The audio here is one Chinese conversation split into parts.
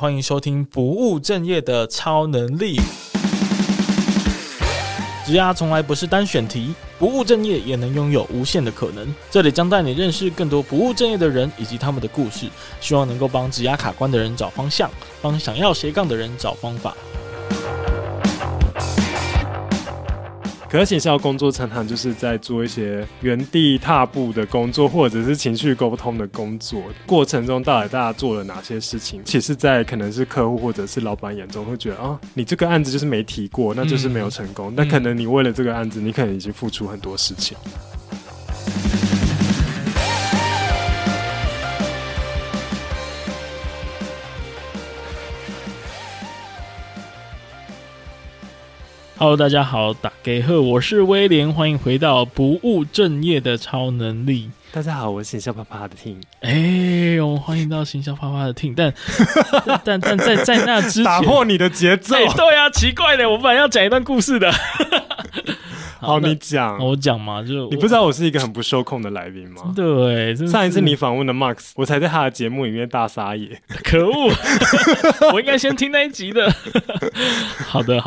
欢迎收听不务正业的超能力。职涯从来不是单选题，不务正业也能拥有无限的可能。这里将带你认识更多不务正业的人以及他们的故事，希望能够帮职涯卡关的人找方向，帮想要斜杠的人找方法。可是，像工作常常就是在做一些原地踏步的工作，或者是情绪沟通的工作。过程中，到底大家做了哪些事情？其实，在可能是客户或者是老板眼中，会觉得啊，你这个案子就是没提过，那就是没有成功。那可能你为了这个案子，你可能已经付出很多事情。Hello， 大家好，打给贺，我是威廉，欢迎回到不务正业的超能力。大家好，我是行销啪啪的 Ting。我们欢迎到行销啪啪的 Ting， 但在那之前，打破你的节奏。对啊，奇怪的，我本来要讲一段故事的。好，你讲，我讲嘛，就你不知道我是一个很不受控的来宾吗？对，上一次你访问的 Max， 我才在他的节目里面大撒野，可恶！我应该先听那一集的。好的，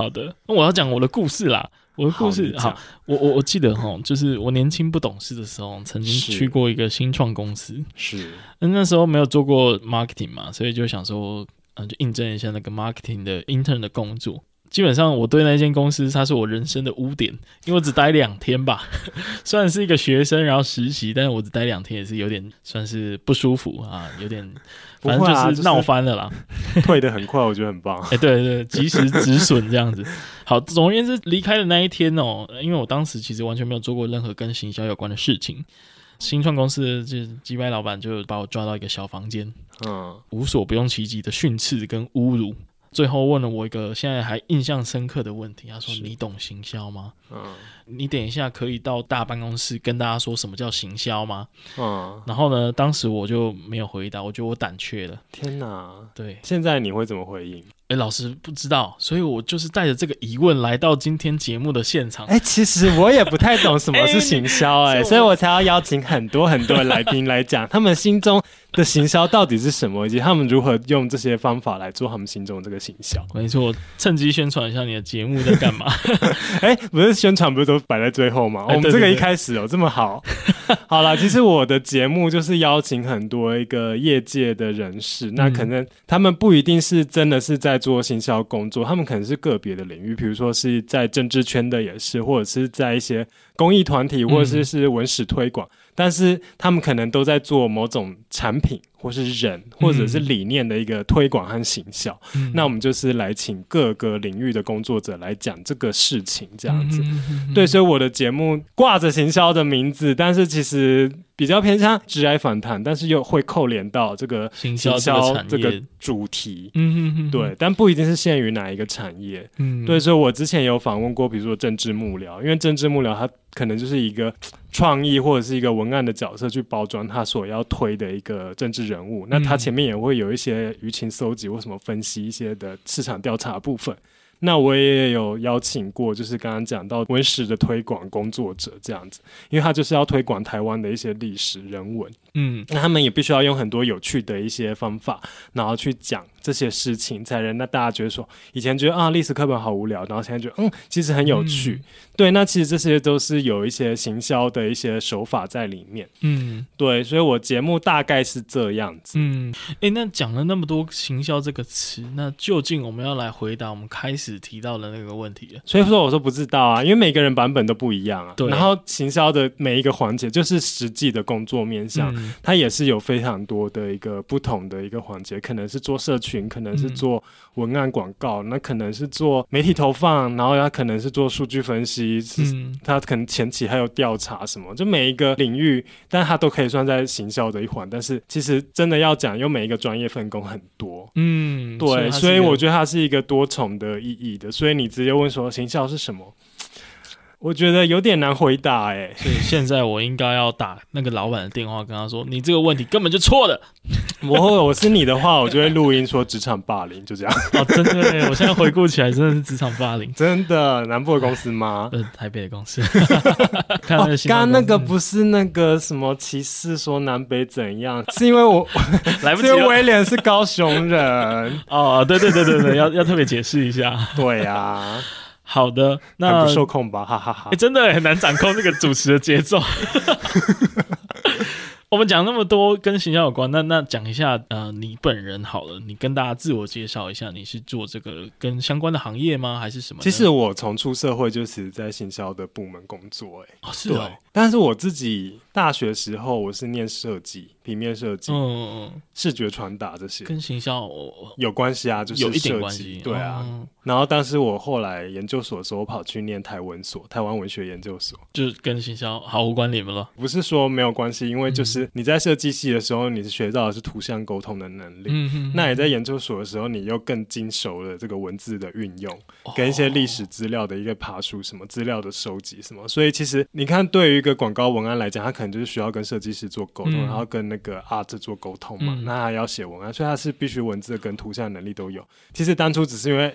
我要讲我的故事啦。我的故事好，我记得齁，就是我年轻不懂事的时候，曾经去过一个新创公司，是那时候没有做过 marketing 嘛，所以就想说，就应征一下那个 marketing 的 intern 的工作。基本上我对那间公司，它是我人生的污点，因为我只待2天吧，虽然是一个学生，然后实习，但是我只待2天也是有点算是不舒服啊，有点反正就是闹翻了啦。退得很快，我觉得很棒。对，及时止损这样子。好，总而言之，离开的那一天哦，因为我当时其实完全没有做过任何跟行销有关的事情。新创公司的鸡掰老板就把我抓到一个小房间，无所不用其极的训斥跟侮辱。最后问了我一个现在还印象深刻的问题，他说你懂行销吗？你等一下可以到大办公室跟大家说什么叫行销吗？然后呢，当时我就没有回答，我觉得我胆怯了。天哪，对，现在你会怎么回应？老师不知道，所以我就是带着这个疑问来到今天节目的现场。其实我也不太懂什么是行销，所以我才要邀请很多很多的来宾来讲他们心中的行销到底是什么，以及他们如何用这些方法来做他们心中的这个行销。没错，趁机宣传一下你的节目在干嘛。不是宣传，不是都摆在最后吗？我们这个一开始这么好。好啦，其实我的节目就是邀请很多一个业界的人士，那可能他们不一定是真的是在做行销工作，他们可能是个别的领域，比如说是在政治圈的也是，或者是在一些公益团体，或者 是文史推广，但是他们可能都在做某种产品或是人或者是理念的一个推广和行销。那我们就是来请各个领域的工作者来讲这个事情这样子。对，所以我的节目挂着行销的名字，但是其实比较偏向职涯反弹，但是又会扣连到这个行销这个主题。对，但不一定是限于哪一个产业。对，所以我之前有访问过比如说政治幕僚，因为政治幕僚它可能就是一个创意或者是一个文案的角色去包装他所要推的一个政治人物，那他前面也会有一些舆情搜集或什么分析一些的市场调查部分。那我也有邀请过就是刚刚讲到文史的推广工作者这样子，因为他就是要推广台湾的一些历史人文。那他们也必须要用很多有趣的一些方法，然后去讲这些事情，才能让大家觉得说以前觉得啊历史课本好无聊，然后现在觉得其实很有趣。对，那其实这些都是有一些行销的一些手法在里面。对，所以我节目大概是这样子。那讲了那么多行销这个词，那究竟我们要来回答我们开始提到的那个问题了。所以说我说不知道啊，因为每个人版本都不一样啊。对，然后行销的每一个环节就是实际的工作面向，它也是有非常多的一个不同的一个环节，可能是做社区，可能是做文案广告，那可能是做媒体投放，然后他可能是做数据分析，他可能前期还有调查什么，就每一个领域，但他都可以算在行销的一环。但是其实真的要讲，又每一个专业分工很多。对，所以我觉得它是一个多重的意义的。所以你直接问说行销是什么？我觉得有点难回答哎、欸，所以现在我应该要打那个老板的电话，跟他说：“你这个问题根本就错了。”我是你的话，我就会录音说职场霸凌，就这样。哦，真的耶，我现在回顾起来真的是职场霸凌，真的。南部的公司吗？台北的公司。刚刚那个不是那个什么歧视说南北怎样，是因为我来不及，因为威廉是高雄人。哦，对对对对对，要特别解释一下。对啊。好的，那还不受控吧，哈哈哈！真的很难掌控这个主持的节奏。我们讲那么多跟行销有关，那讲一下你本人好了，你跟大家自我介绍一下，你是做这个跟相关的行业吗，还是什么？其实我从出社会就是在行销的部门工作、欸，哦，是哦。但是我自己大学时候我是念设计，平面设计，视觉传达这些，跟行销有关系啊，就是有一点关系，对啊。然后，但是我后来研究所的时候，我跑去念台文所，台湾文学研究所，就跟行销毫无关联了。不是说没有关系，因为就是你在设计系的时候，你学到的是图像沟通的能力，那你在研究所的时候，你又更精熟了这个文字的运用，跟一些历史资料的一个爬梳，什么资料的收集什么。所以其实你看，对于一个广告文案来讲，它可能就是需要跟设计师做沟通，然后跟那个 art 做沟通嘛，那他要写文案，所以他是必须文字跟图像能力都有。其实当初只是因为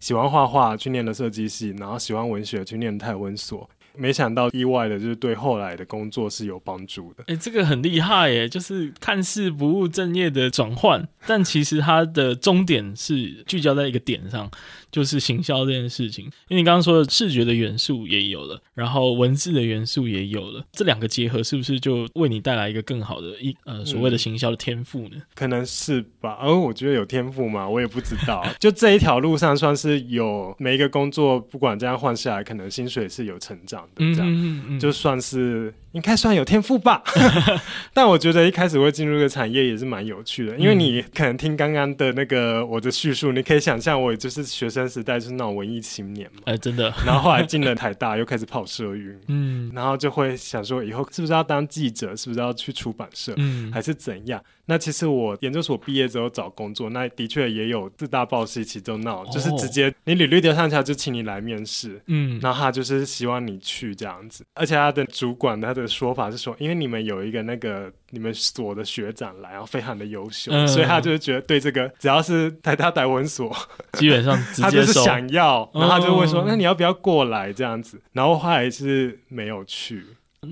喜欢画画去念了设计系，然后喜欢文学去念台文所，没想到意外的就是对后来的工作是有帮助的。这个很厉害耶，就是看似不务正业的转换，但其实它的终点是聚焦在一个点上，就是行销这件事情。因为你刚刚说的视觉的元素也有了，然后文字的元素也有了，这两个结合是不是就为你带来一个更好的所谓的行销的天赋呢？可能是吧。我觉得有天赋嘛，我也不知道。就这一条路上算是有，每一个工作不管这样换下来，可能薪水是有成长的，这样就算是应该算有天赋吧。但我觉得一开始会进入这个产业也是蛮有趣的，因为你可能听刚刚的那个我的叙述，你可以想象我就是学生时代就是那种文艺青年嘛，真的。然后后来进了台大，又开始跑社运，然后就会想说以后是不是要当记者，是不是要去出版社，还是怎样。那其实我研究所毕业之后找工作，那的确也有四大报系其中闹，就是直接你履历丢上去就请你来面试，然后他就是希望你去这样子。而且他的主管他的说法是说，因为你们有一个那个你们所的学长来，然后非常的优秀，所以他就是觉得对这个只要是台大台文所基本上直接收，他就是想要，然后他就会说那你要不要过来这样子。然后后来是没有去。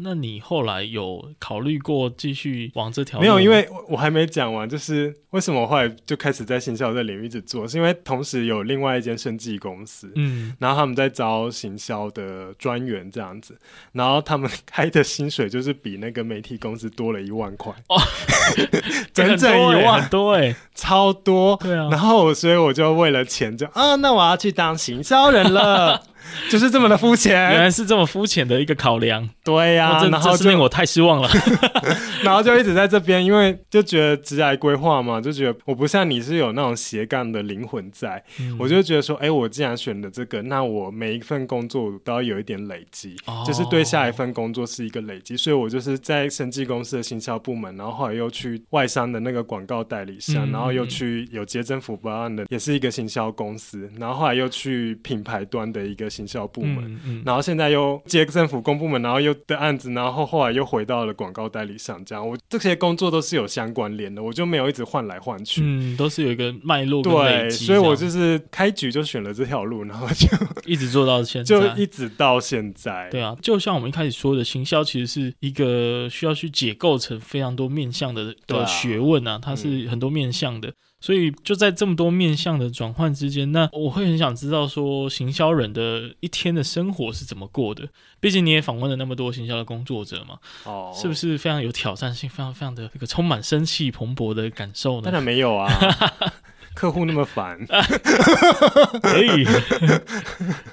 那你后来有考虑过继续往这条路？没有，因为我还没讲完，就是为什么我后来就开始在行销这领域一直做，是因为同时有另外一间生技公司，然后他们在招行销的专员这样子，然后他们开的薪水就是比那个媒体公司多了1万块，整整1万，很多耶，超多，对啊。然后所以我就为了钱就那我要去当行销人了。就是这么的肤浅，原来是这么肤浅的一个考量。对呀、啊，然后这令我太失望了。然后就一直在这边，因为就觉得职涯规划嘛，就觉得我不像你是有那种斜杠的灵魂在，我就觉得说，我既然选了这个，那我每一份工作都要有一点累积，就是对下一份工作是一个累积。所以我就是在生技公司的行销部门，然后后来又去外商的那个广告代理商，然后又去有接政府标案的，也是一个行销公司，然后后来又去品牌端的一个行销部门，然后现在又接政府公部门，然后又的案子，然后后来又回到了广告代理上，这样我这些工作都是有相关联的，我就没有一直换来换去，都是有一个脉络跟累积。对，所以我就是开局就选了这条路，然后就一直做到现在，就一直到现在。对啊，就像我们一开始说的，行销其实是一个需要去解构成非常多面向 的学问啊，它是很多面向的，所以就在这么多面向的转换之间，那我会很想知道说行销人的一天的生活是怎么过的，毕竟你也访问了那么多行销的工作者嘛，是不是非常有挑战性，非常非常的一个充满生气蓬勃的感受呢？当然没有啊。客户那么烦。可以。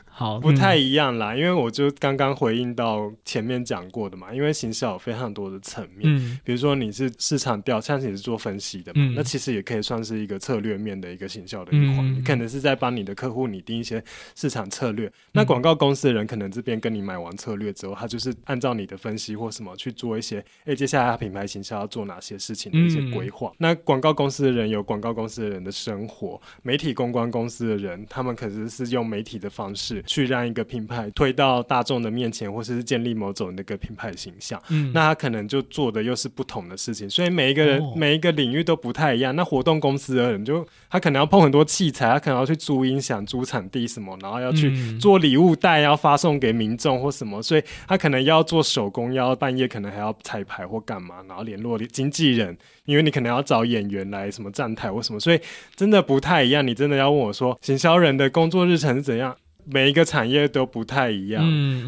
好，不太一样啦，因为我就刚刚回应到前面讲过的嘛，因为行销有非常多的层面，比如说你是市场调查，你是做分析的嘛，那其实也可以算是一个策略面的一个行销的一环，你可能是在帮你的客户拟定一些市场策略，那广告公司的人可能这边跟你买完策略之后，他就是按照你的分析或什么去做一些接下来他品牌行销要做哪些事情的一些规划，那广告公司的人有广告公司的人的生活，媒体公关公司的人他们可能是用媒体的方式去让一个品牌推到大众的面前，或是建立某种那个品牌形象，那他可能就做的又是不同的事情，所以每一个人、每一个领域都不太一样。那活动公司的人就他可能要碰很多器材，他可能要去租音响、租场地什么，然后要去做礼物袋要发送给民众或什么，所以他可能要做手工，要半夜可能还要彩排或干嘛，然后联络经纪人，因为你可能要找演员来什么站台或什么，所以真的不太一样。你真的要问我说行销人的工作日程是怎样，每一个产业都不太一样，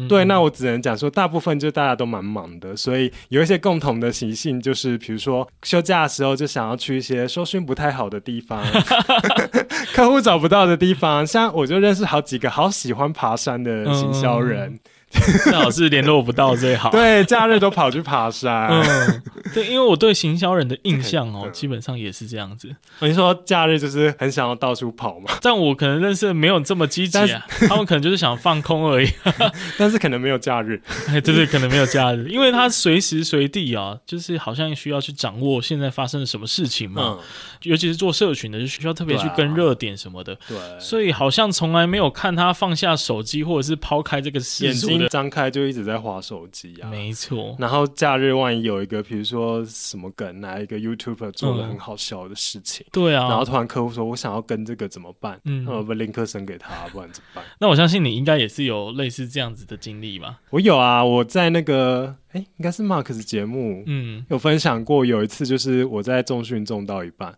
对，那我只能讲说大部分就大家都蛮忙的，所以有一些共同的习性，就是比如说休假的时候就想要去一些收讯不太好的地方客户找不到的地方，像我就认识好几个好喜欢爬山的行销人，最好是联络不到最好对，假日都跑去爬山对，因为我对行销人的印象基本上也是这样子。你说假日就是很想要到处跑嘛，但我可能认识的没有这么积极啊，他们可能就是想放空而已但是可能没有假日对对，可能没有假日，因为他随时随地就是好像需要去掌握现在发生了什么事情嘛，尤其是做社群的就需要特别去跟热点什么的，对，所以好像从来没有看他放下手机或者是抛开这个眼睛张开就一直在滑手机啊，没错。然后假日万一有一个，比如说什么梗，哪一个 YouTuber 做了很好笑的事情，对啊。然后突然客户说：“我想要跟这个怎么办？”我把 link 升给他，不然怎么办？那我相信你应该也是有类似这样子的经历吧？我有啊，我在那个应该是 Mark 的节目，有分享过。有一次就是我在重训重到一半，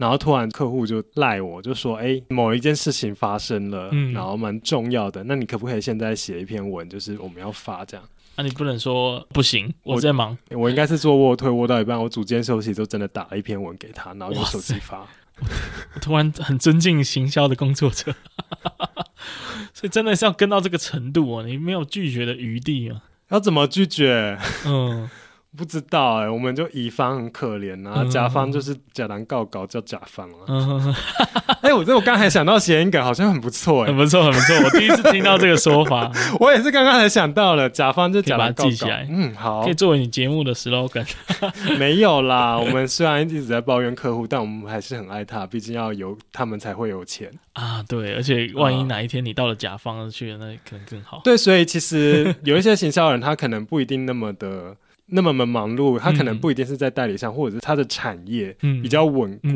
然后突然客户就赖我，就说：“某一件事情发生了，然后蛮重要的，那你可不可以现在写一篇文？”就是我们要发这样，你不能说不行，我在忙。我应该是做卧推卧到一半，我组间休息就真的打了一篇文给他，然后用手机发。我突然很尊敬行销的工作者，所以真的是要跟到这个程度你没有拒绝的余地啊！要怎么拒绝？不知道我们就乙方很可怜啊，甲方就是甲人告告叫甲方啊。我刚才想到谐音梗好像很不错很不错很不错，我第一次听到这个说法我也是刚刚才想到了，甲方就甲人告告，可以把它记起来，好，可以作为你节目的 slogan 没有啦，我们虽然一直在抱怨客户，但我们还是很爱他，毕竟要有他们才会有钱啊，对，而且万一哪一天你到了甲方去了，那可能更好，对，所以其实有一些行销人他可能不一定那么忙碌，他可能不一定是在代理商，或者是他的产业比较稳固，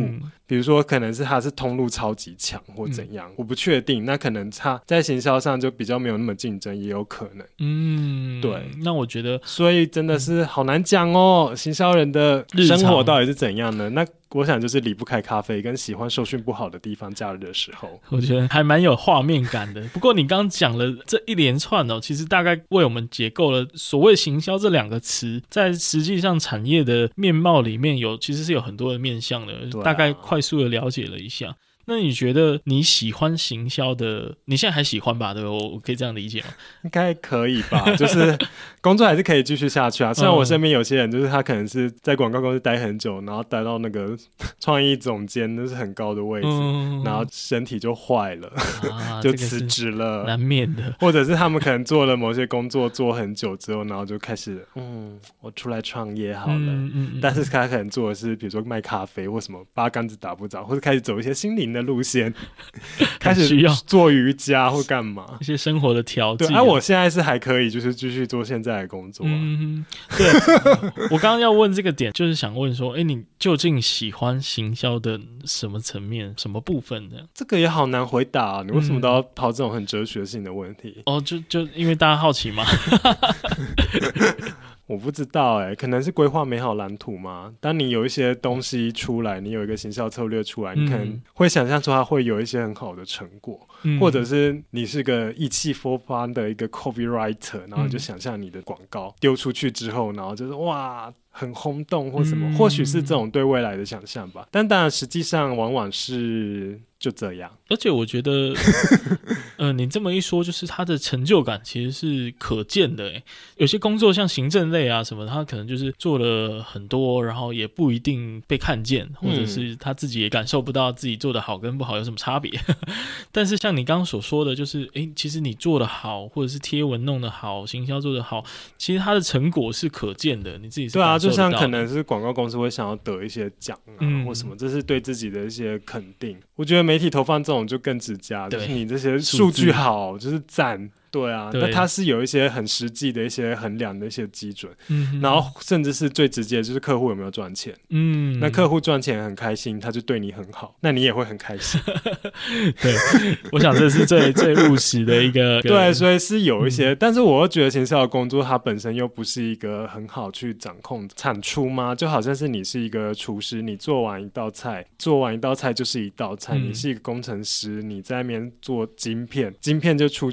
比如说可能是他是通路超级强或怎样，我不确定，那可能他在行销上就比较没有那么竞争，也有可能，对，那我觉得所以真的是好难讲行销人的生活到底是怎样呢？那我想就是离不开咖啡跟喜欢收讯不好的地方，假日的时候我觉得还蛮有画面感的不过你刚讲了这一连串其实大概为我们解构了所谓行销这两个词在实际上产业的面貌里面其实是有很多的面向的，大概快速的了解了一下。那你觉得你喜欢行销的，你现在还喜欢吧？对，我可以这样理解吗？应该可以吧就是工作还是可以继续下去啊，虽然我身边有些人就是他可能是在广告公司待很久，然后待到那个创意总监那是很高的位置，然后身体就坏了就辞职了，难免的，或者是他们可能做了某些工作做很久之后，然后就开始我出来创业好了，但是他可能做的是比如说卖咖啡或什么八竿子打不着，或者开始走一些心灵的路线开始做瑜伽或干嘛一些生活的调剂，对，我现在是还可以就是继续做现在的工作对我刚刚要问这个点就是想问说你究竟喜欢行销的什么层面什么部分的？这个也好难回答你为什么都要抛这种很哲学性的问题就因为大家好奇嘛我不知道可能是规划美好蓝图嘛。当你有一些东西出来，你有一个行销策略出来，你可能会想象出它会有一些很好的成果，或者是你是个意气风发的一个 copywriter， 然后你就想象你的广告丢出去之后，然后就是哇很轰动或什么，或许是这种对未来的想象吧，但当然实际上往往是就这样。而且我觉得你这么一说就是他的成就感其实是可见的有些工作像行政类啊什么，他可能就是做了很多，然后也不一定被看见，或者是他自己也感受不到自己做的好跟不好有什么差别但是像你刚刚所说的就是其实你做的好，或者是贴文弄的好，行销做的好，其实他的成果是可见的，你自己是感受得到的。就像可能是广告公司会想要得一些奖或什么，这是对自己的一些肯定。我觉得媒体投放这种就更直接，就是你这些数据好就是赞，对啊，那它是有一些很实际的一些衡量的一些基准，嗯，然后甚至是最直接就是客户有没有赚钱，嗯，那客户赚钱很开心，他就对你很好，那你也会很开心。对，我想这是最务实的一个。对，所以是有一些，但是我又觉得行销的工作它本身又不是一个很好去掌控产出吗？就好像是你是一个厨师，你做完一道菜就是一道菜，你是一个工程师，你在那边做晶片就出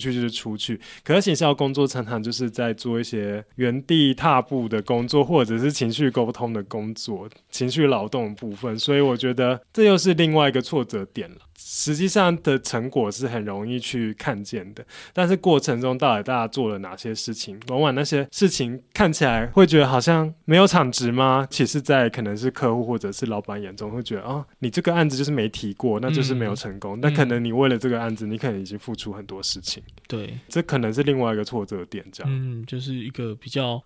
去。可是行销工作常常就是在做一些原地踏步的工作，或者是情绪沟通的工作，情绪劳动的部分，所以我觉得这又是另外一个挫折点了。实际上的成果是很容易去看见的，但是过程中到底大家做了哪些事情，往往那些事情看起来会觉得好像没有产值吗？其实在可能是客户或者是老板眼中会觉得，哦，你这个案子就是没提过，那就是没有成功，但可能你为了这个案子你可能已经付出很多事情，对，这可能是另外一个挫折点，这样，嗯，就是一个比较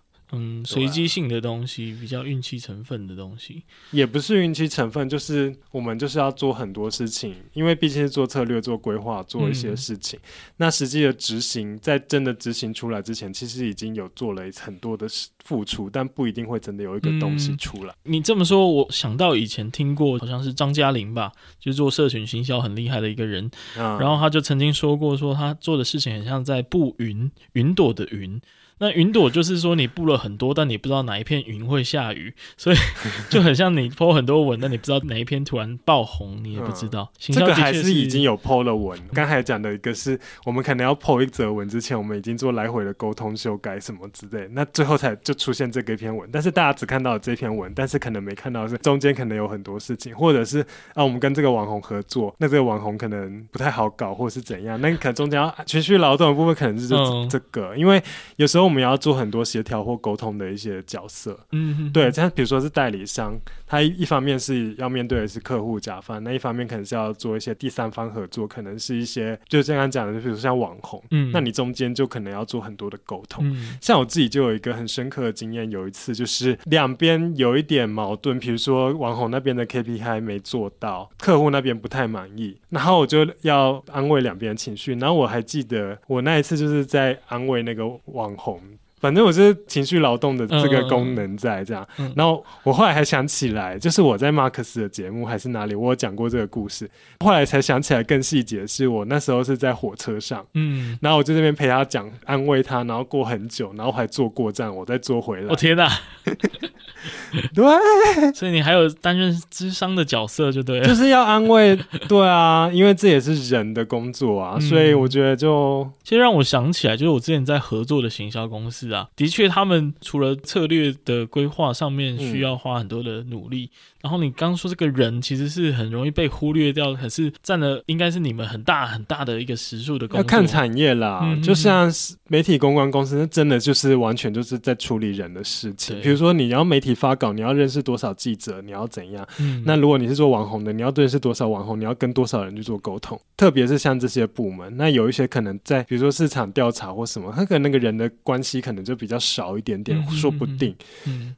随机性的东西，比较运气成分的东西，也不是运气成分，就是我们就是要做很多事情，因为毕竟是做策略、做规划、做一些事情，那实际的执行，在真的执行出来之前，其实已经有做了很多的付出，但不一定会真的有一个东西出来。你这么说，我想到以前听过，好像是张嘉玲吧，就是做社群行销很厉害的一个人，然后他就曾经说过，说他做的事情很像在布云朵的云。那云朵就是说你布了很多，但你不知道哪一片云会下雨，所以就很像你 po 很多文，但你不知道哪一篇突然爆红，你也不知道。这个还是已经有 po 了文。刚才讲的一个是我们可能要 po 一则文之前，我们已经做来回的沟通、修改什么之类，那最后才就出现这个一篇文。但是大家只看到这篇文，但是可能没看到是中间可能有很多事情，或者是啊我们跟这个网红合作，那这个网红可能不太好搞，或者是怎样，那可能中间要情绪劳动的部分可能是这个，因为有时候。我们要做很多协调或沟通的一些角色，对，像比如说是代理商，他一方面是要面对的是客户甲方，那一方面可能是要做一些第三方合作，可能是一些就像刚讲的，比如说像网红，那你中间就可能要做很多的沟通，像我自己就有一个很深刻的经验，有一次就是两边有一点矛盾，比如说网红那边的 KPI 没做到，客户那边不太满意，然后我就要安慰两边的情绪，然后我还记得我那一次就是在安慰那个网红，反正我是情绪劳动的这个功能在这样，然后我后来还想起来，就是我在 Mark 的节目还是哪里我有讲过这个故事，后来才想起来更细节是我那时候是在火车上，然后我就这边陪他讲安慰他，然后过很久，然后还坐过站我再坐回来，我天哪。对，所以你还有担任咨商的角色就对了，就是要安慰，对啊，因为这也是人的工作啊，所以我觉得就其实让我想起来，就是我之前在合作的行销公司啊，的确他们除了策略的规划上面需要花很多的努力，然后你刚说这个人其实是很容易被忽略掉，可是占了应该是你们很大很大的一个时数的工作。要看产业啦，就像媒体公关公司真的就是完全就是在处理人的事情，比如说你要媒体发稿，你要认识多少记者，你要怎样，那如果你是做网红的，你要认识多少网红，你要跟多少人去做沟通，特别是像这些部门，那有一些可能在比如说市场调查或什么，他可能那个人的关系可能就比较少一点点，说不定，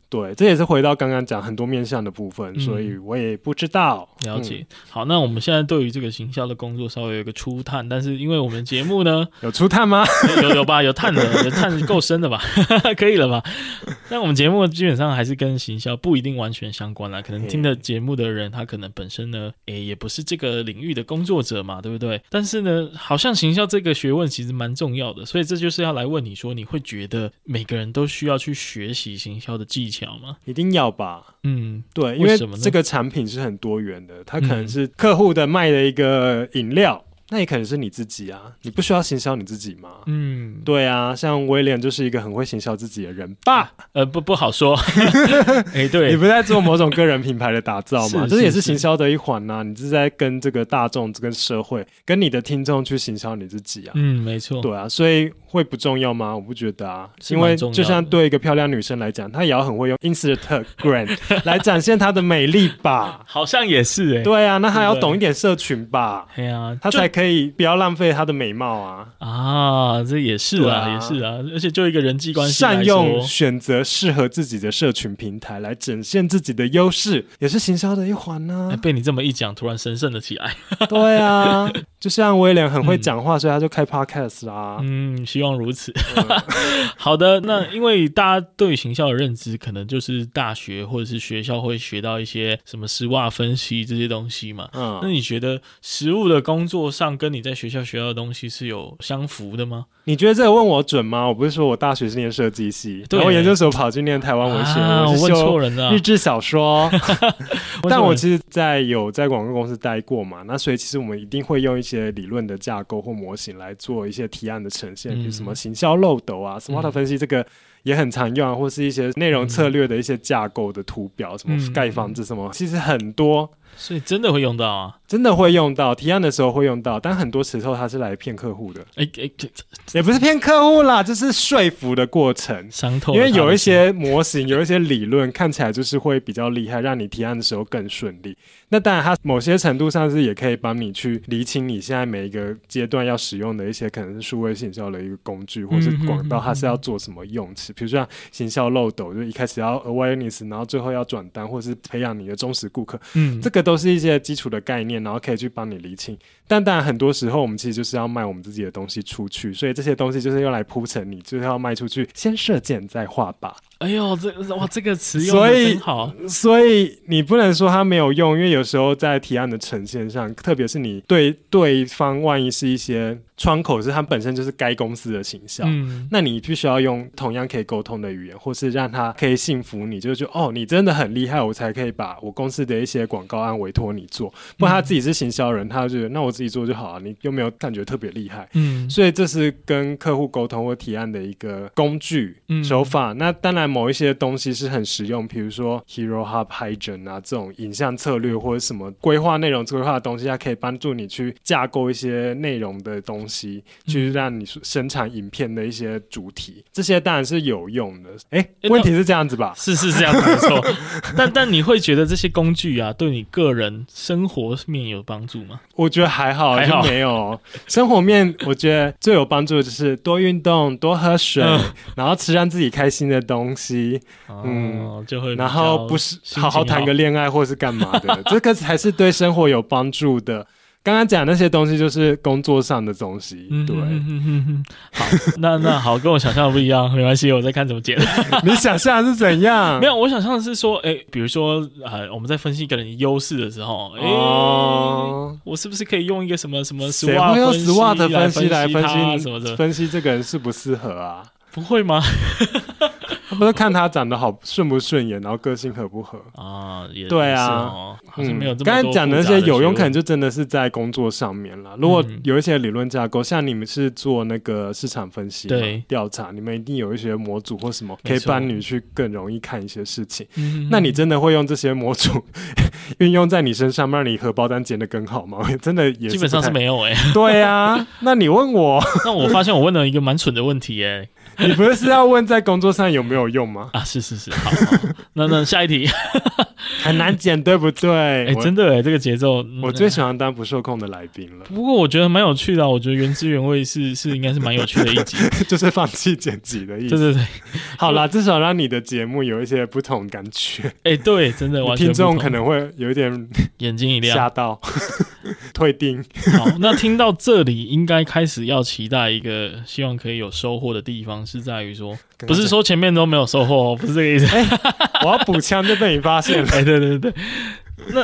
对，这也是回到刚刚讲很多面向的部分，所以我也不知道，了解，好，那我们现在对于这个行销的工作稍微有一个初探，但是因为我们节目呢有初探吗？有吧，有探的，有探够深的吧。可以了吧。那我们节目基本上还是跟行销不一定完全相关啦，可能听的节目的人他可能本身呢也不是这个领域的工作者嘛，对不对？但是呢好像行销这个学问其实蛮重要的，所以这就是要来问你说，你会觉得每个人都需要去学习行销的技巧吗？一定要吧，对，因为这个产品是很多元的，它可能是客户的卖的一个饮料，那也可能是你自己啊，你不需要行销你自己吗？对啊，像威廉就是一个很会行销自己的人吧，不好说。对，你不在做某种个人品牌的打造嘛，这也是行销的一环啊，你是在跟这个大众、跟社会、跟你的听众去行销你自己啊，没错，对啊，所以会不重要吗？我不觉得啊，因为就像对一个漂亮女生来讲，她也要很会用 Instagram 来展现她的美丽吧。好像也是，对啊，那她要懂一点社群吧，对啊，她才可以可以不要浪费他的美貌啊。啊，这也是 也是啊，而且就一个人际关系来说，善用选择适合自己的社群平台来展现自己的优势，也是行销的一环啊。哎，被你这么一讲，突然神圣了起来。对啊，就像威廉很会讲话，所以他就开 podcast 啦。嗯，希望如此。好的，那因为大家对行销的认知，可能就是大学或者是学校会学到一些什么实话分析这些东西嘛。嗯，那你觉得实务的工作上跟你在学校学到的东西是有相符的吗？你觉得这个问我准吗？我不是说我大学是念设计系，然后研究所跑去念台湾文学，我是修日志小说。但我其实有在广告公司待过嘛，那所以其实我们一定会用一些理论的架构或模型来做一些提案的呈现，比如什么行销漏斗啊、SMART 分析这个也很常用啊，或是一些内容策略的一些架构的图表，什么盖房子什么，其实很多。所以真的会用到啊，真的会用到，提案的时候会用到，但很多时候它是来骗客户的。也不是骗客户啦，就是说服的过程，伤透了。因为有一些模型有一些理论看起来就是会比较厉害，让你提案的时候更顺利。那当然它某些程度上是也可以帮你去厘清你现在每一个阶段要使用的一些可能是数位行销的一个工具，或是广告它是要做什么用词，比如说行销漏斗就一开始要 awareness， 然后最后要转单，或是培养你的忠实顾客。这个都是一些基础的概念，然后可以去帮你厘清。但当然很多时候我们其实就是要卖我们自己的东西出去，所以这些东西就是用来铺陈，你就是要卖出去，先射箭再画靶。哎呦，哇，这个词用得真好。所以你不能说它没有用，因为有时候在提案的呈现上，特别是你对对方万一是一些窗口是它本身就是该公司的形象，那你必须要用同样可以沟通的语言，或是让它可以信服你，就是哦，你真的很厉害，我才可以把我公司的一些广告案委托你做。不然他自己是行销人，他就觉得那我自己做就好了，你又没有感觉特别厉害。所以这是跟客户沟通或提案的一个工具手法。那当然某一些东西是很实用，比如说 Hero Hub Hygiene 啊，这种影像策略或者什么规划内容规划的东西，它可以帮助你去架构一些内容的东西，去让你生产影片的一些主题，这些当然是有用的。问题是这样子吧？是这样子没错。但你会觉得这些工具啊，对你个人生活面有帮助吗？我觉得还好，没有。生活面我觉得最有帮助的就是多运动、多喝水，然后吃让自己开心的东西。就会然后不是好好谈个恋爱或是干嘛的，这个才是对生活有帮助的。刚刚讲那些东西就是工作上的东西，对。好，那好，跟我想象的不一样，没关系，我在看怎么解。你想象是怎样？没有，我想象是说，比如说，我们在分析一个人优势的时候，我是不是可以用一个什么什么 SWOT 的分析来分析他什么的，分析这个人适不适合啊？不会吗？他不是看他长得好顺不顺眼，然后个性合不合啊？也对啊，好像没有这么多复杂的。刚才讲的那些有用，可能就真的是在工作上面了。如果有一些理论架构，像你们是做那个市场分析调查，你们一定有一些模组或什么，可以帮你去更容易看一些事情。那你真的会用这些模组运用在你身上，让你荷包单减得更好吗？真的也是基本上是没有对啊，那你问我，那我发现我问了一个蛮蠢的问题你不是要问在工作上有没有用吗？啊，是，好，那下一题很难剪，对不对？真的这个节奏，我最喜欢当不受控的来宾了。不过我觉得蛮有趣的，我觉得原汁原味是应该是蛮有趣的一集，就是放弃剪辑的意思。对，好啦，至少让你的节目有一些不同感觉。对，真的，完全不同。听众可能会有一点眼睛一亮，吓到。退订。好，那听到这里，应该开始要期待一个希望可以有收获的地方，是在于说，不是说前面都没有收获，不是这个意思。我要补枪就被你发现了。对。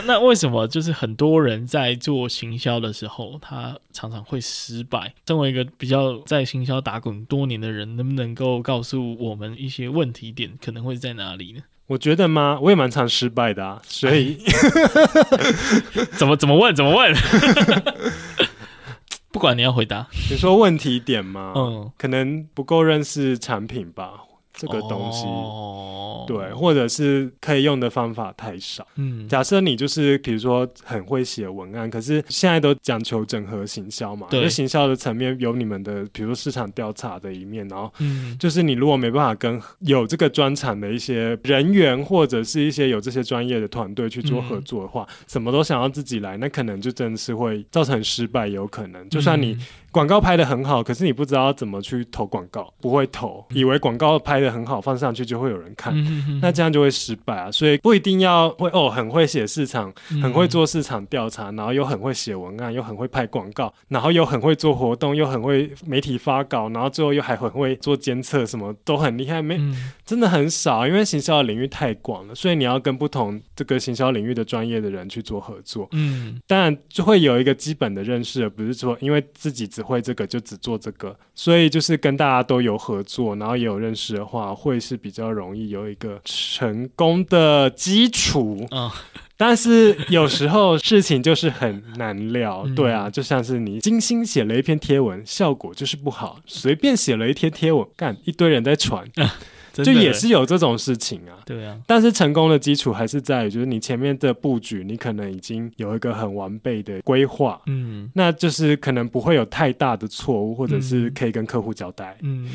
那为什么就是很多人在做行销的时候他常常会失败？身为一个比较在行销打滚多年的人，能不能够告诉我们一些问题点可能会在哪里呢？我觉得吗，我也蛮常失败的啊，所以怎么问不管你要回答。你说问题点吗？可能不够认识产品吧，这个东西、哦、对，或者是可以用的方法太少、嗯、假设你就是比如说很会写文案，可是现在都讲求整合行销嘛，因为行销的层面有你们的比如说市场调查的一面，然后就是你如果没办法跟有这个专长的一些人员或者是一些有这些专业的团队去做合作的话、嗯、什么都想要自己来，那可能就真的是会造成失败，有可能就算你广告拍得很好，可是你不知道怎么去投广告，不会投，以为广告拍得很好放上去就会有人看、嗯、那这样就会失败啊。所以不一定要会哦，很会写市场，很会做市场调查，然后又很会写文案，又很会拍广告，然后又很会做活动，又很会媒体发稿，然后最后又还很会做监测，什么都很厉害，没、嗯、真的很少，因为行销的领域太广了，所以你要跟不同这个行销领域的专业的人去做合作。嗯，当然就会有一个基本的认识了，不是说因为自己只会这个就只做这个，所以就是跟大家都有合作，然后也有认识的话，会是比较容易有一个成功的基础、哦、但是有时候事情就是很难料、嗯、对啊，就像是你精心写了一篇贴文，效果就是不好，随便写了一篇贴文，干一堆人在传、嗯就也是有这种事情啊，对啊。但是成功的基础还是在于，就是你前面的布局，你可能已经有一个很完备的规划，嗯，那就是可能不会有太大的错误，或者是可以跟客户交代，嗯，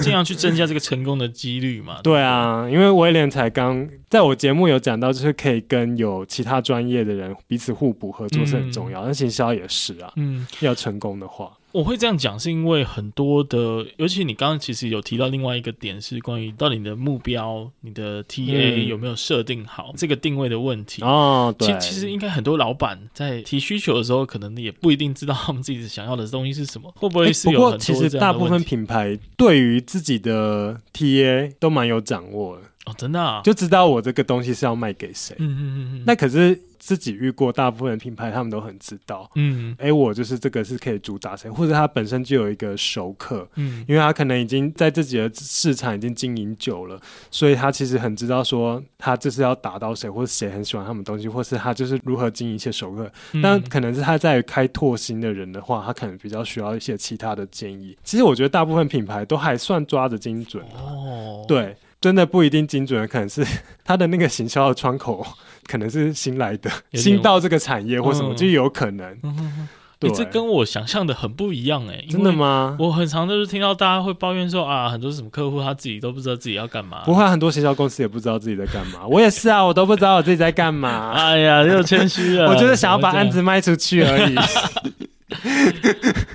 尽量去增加这个成功的几率嘛。对啊，因为威廉才刚在我节目有讲到，就是可以跟有其他专业的人彼此互补合作是很重要，那行销也是啊，嗯，要成功的话。我会这样讲是因为很多的，尤其你刚刚其实有提到另外一个点，是关于到底你的目标，你的 TA 有没有设定好、嗯、这个定位的问题、哦、对，其实应该很多老板在提需求的时候，可能也不一定知道他们自己想要的东西是什么，会不会是有很多这样的问题？不过其实大部分品牌对于自己的 TA 都蛮有掌握的哦，真的啊，就知道我这个东西是要卖给谁。嗯嗯嗯，那可是自己遇过大部分的品牌，他们都很知道。嗯，哎、欸，我就是这个是可以主打谁，或者他本身就有一个熟客。嗯，因为他可能已经在自己的市场已经经营久了，所以他其实很知道说他这是要打到谁，或者谁很喜欢他们东西，或是他就是如何经营一些熟客。但可能是他在开拓新的人的话，他可能比较需要一些其他的建议。其实我觉得大部分品牌都还算抓得精准、啊。哦，对。真的不一定精准的，可能是他的那个行销的窗口可能是新来的，新到这个产业或什么、嗯、就有可能、嗯嗯嗯欸、这跟我想象的很不一样、欸、真的吗？我很常就是听到大家会抱怨说啊，很多什么客户他自己都不知道自己要干嘛，不会，很多行销公司也不知道自己在干嘛我也是啊，我都不知道我自己在干嘛哎呀又谦虚了我就是想要把案子卖出去而已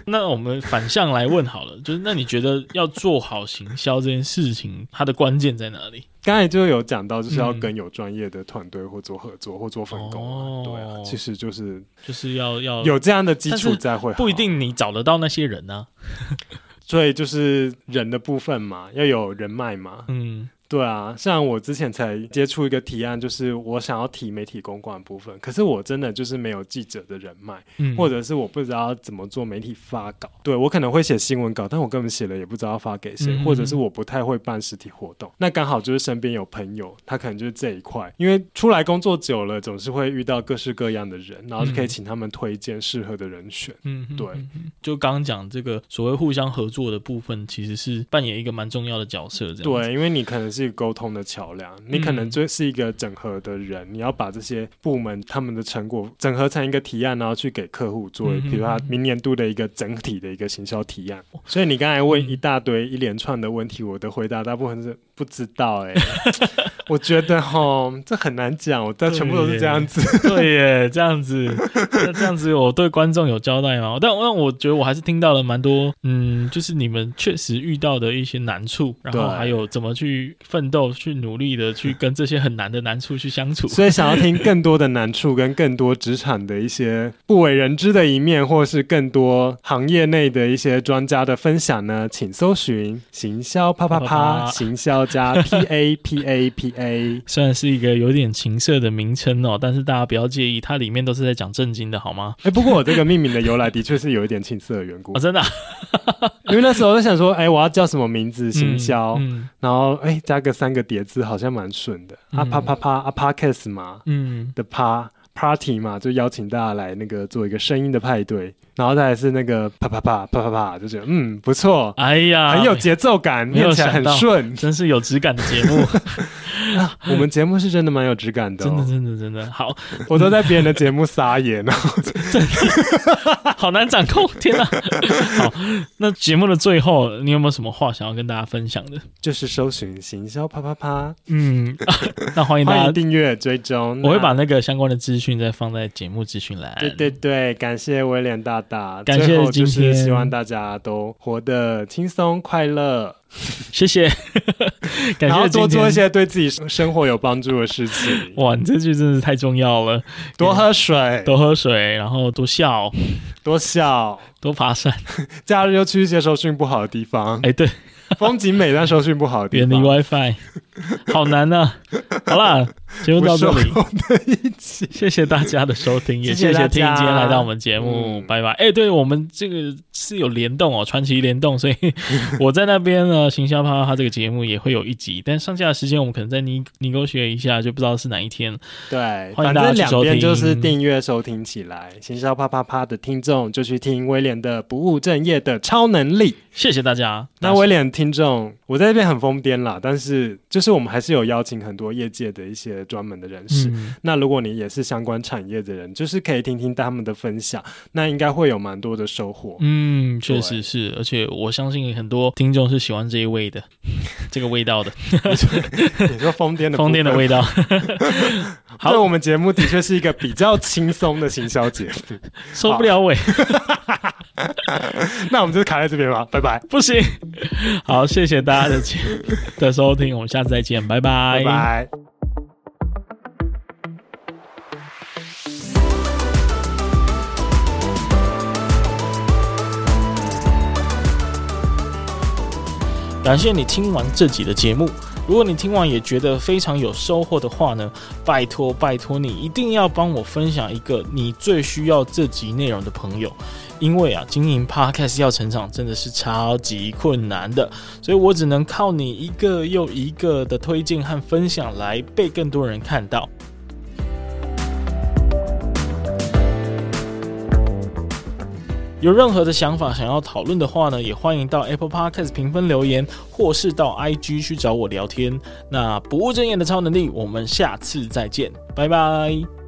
那我们反向来问好了，就是那你觉得要做好行销这件事情，它的关键在哪里？刚才就有讲到，就是要跟有专业的团队或做合作、嗯、或做分工、啊哦、对啊，其实就是要有这样的基础在会好，不一定你找得到那些人啊所以就是人的部分嘛，要有人脉嘛，嗯，对啊，像我之前才接触一个提案，就是我想要提媒体公关的部分，可是我真的就是没有记者的人脉、嗯、或者是我不知道怎么做媒体发稿，对，我可能会写新闻稿，但我根本写了也不知道发给谁、嗯、或者是我不太会办实体活动，那刚好就是身边有朋友他可能就是这一块，因为出来工作久了总是会遇到各式各样的人，然后就可以请他们推荐适合的人选、嗯、对，就刚刚讲这个所谓互相合作的部分，其实是扮演一个蛮重要的角色这样子，对，因为你可能是沟通的桥梁，你可能就是一个整合的人、嗯、你要把这些部门他们的成果整合成一个提案，然后去给客户做、嗯、比如他明年度的一个整体的一个行销提案、哦、所以你刚才问一大堆一连串的问题，我的回答大部分是不知道欸我觉得齁这很难讲，我全部都是这样子对耶这样子那这样子我对观众有交代吗？但我觉得我还是听到了蛮多，嗯，就是你们确实遇到的一些难处，然后还有怎么去奋斗去努力的去跟这些很难的难处去相处所以想要听更多的难处跟更多职场的一些不为人知的一面，或是更多行业内的一些专家的分享呢，请搜寻行销啪啪啪，行销加 PAPAPA 虽然是一个有点情色的名称哦，但是大家不要介意，它里面都是在讲正经的好吗？不过我这个命名的由来的确是有一点情色的缘故、哦、真的、啊、因为那时候我在想说我要叫什么名字行销、嗯嗯、然后加个3个叠字好像蛮顺的、嗯、啊啪啪啪啊 Podcast 嘛、嗯、的啪 party 嘛，就邀请大家来那个做一个声音的派对，然后再来是那个啪啪啪啪啪啪，就觉得嗯不错，哎呀，很有节奏感，念起来很顺，真是有质感的节目。我们节目是真的蛮有质感的、哦，真的真的真的好，我都在别人的节目撒野，然后真的好难掌控，天哪！好，那节目的最后，你有没有什么话想要跟大家分享的？就是搜寻行销啪啪啪，嗯，那欢迎大家订阅追踪，我会把那个相关的资讯再放在节目资讯栏。对对对，感谢威廉大大，感谢今天，就是希望大家都活得轻松快乐。谢谢感谢，然后多做一些对自己生活有帮助的事情。哇，你这句真的是太重要了，多喝水多喝水，然后多笑多笑，多爬山假日又去一些收讯不好的地方，哎、欸，对风景美但收讯不好的地方，远离 WiFi 好难啊好啦，节目到这里谢谢大家的收听，也谢谢听今天来到我们节目、拜拜。哎、欸，对，我们这个是有联动哦，传奇联动，所以我在那边呢行销啪啪啪这个节目也会有一集，但上架的时间我们可能再negotiate一下，就不知道是哪一天。对，欢迎大家去收听，反正两边就是订阅收听起来，行销啪啪啪的听众就去听威廉的不务正业的超能力。谢谢大家。那威廉听众我在这边很疯癫啦，但是就是我们还是有邀请很多业界的一些专门的人士、那如果你也是相关产业的人，就是可以听听他们的分享，那应该会有蛮多的收获。嗯，确实是，而且我相信很多听众是喜欢这一味的这个味道的你说疯癫的疯癫的味道好，对，我们节目的确是一个比较轻松的行销节目收不了尾那我们就卡在这边吧，拜拜。不行，好，谢谢大家 的收听，我们下次再见，拜拜拜拜。感谢你听完这集的节目，如果你听完也觉得非常有收获的话呢，拜托拜托你一定要帮我分享一个你最需要这集内容的朋友，因为啊，经营 Podcast 要成长真的是超级困难的，所以我只能靠你一个又一个的推荐和分享来被更多人看到。有任何的想法想要讨论的话呢，也欢迎到 Apple Podcast 评分留言，或是到 IG 去找我聊天。那不务正业的超能力，我们下次再见，拜拜。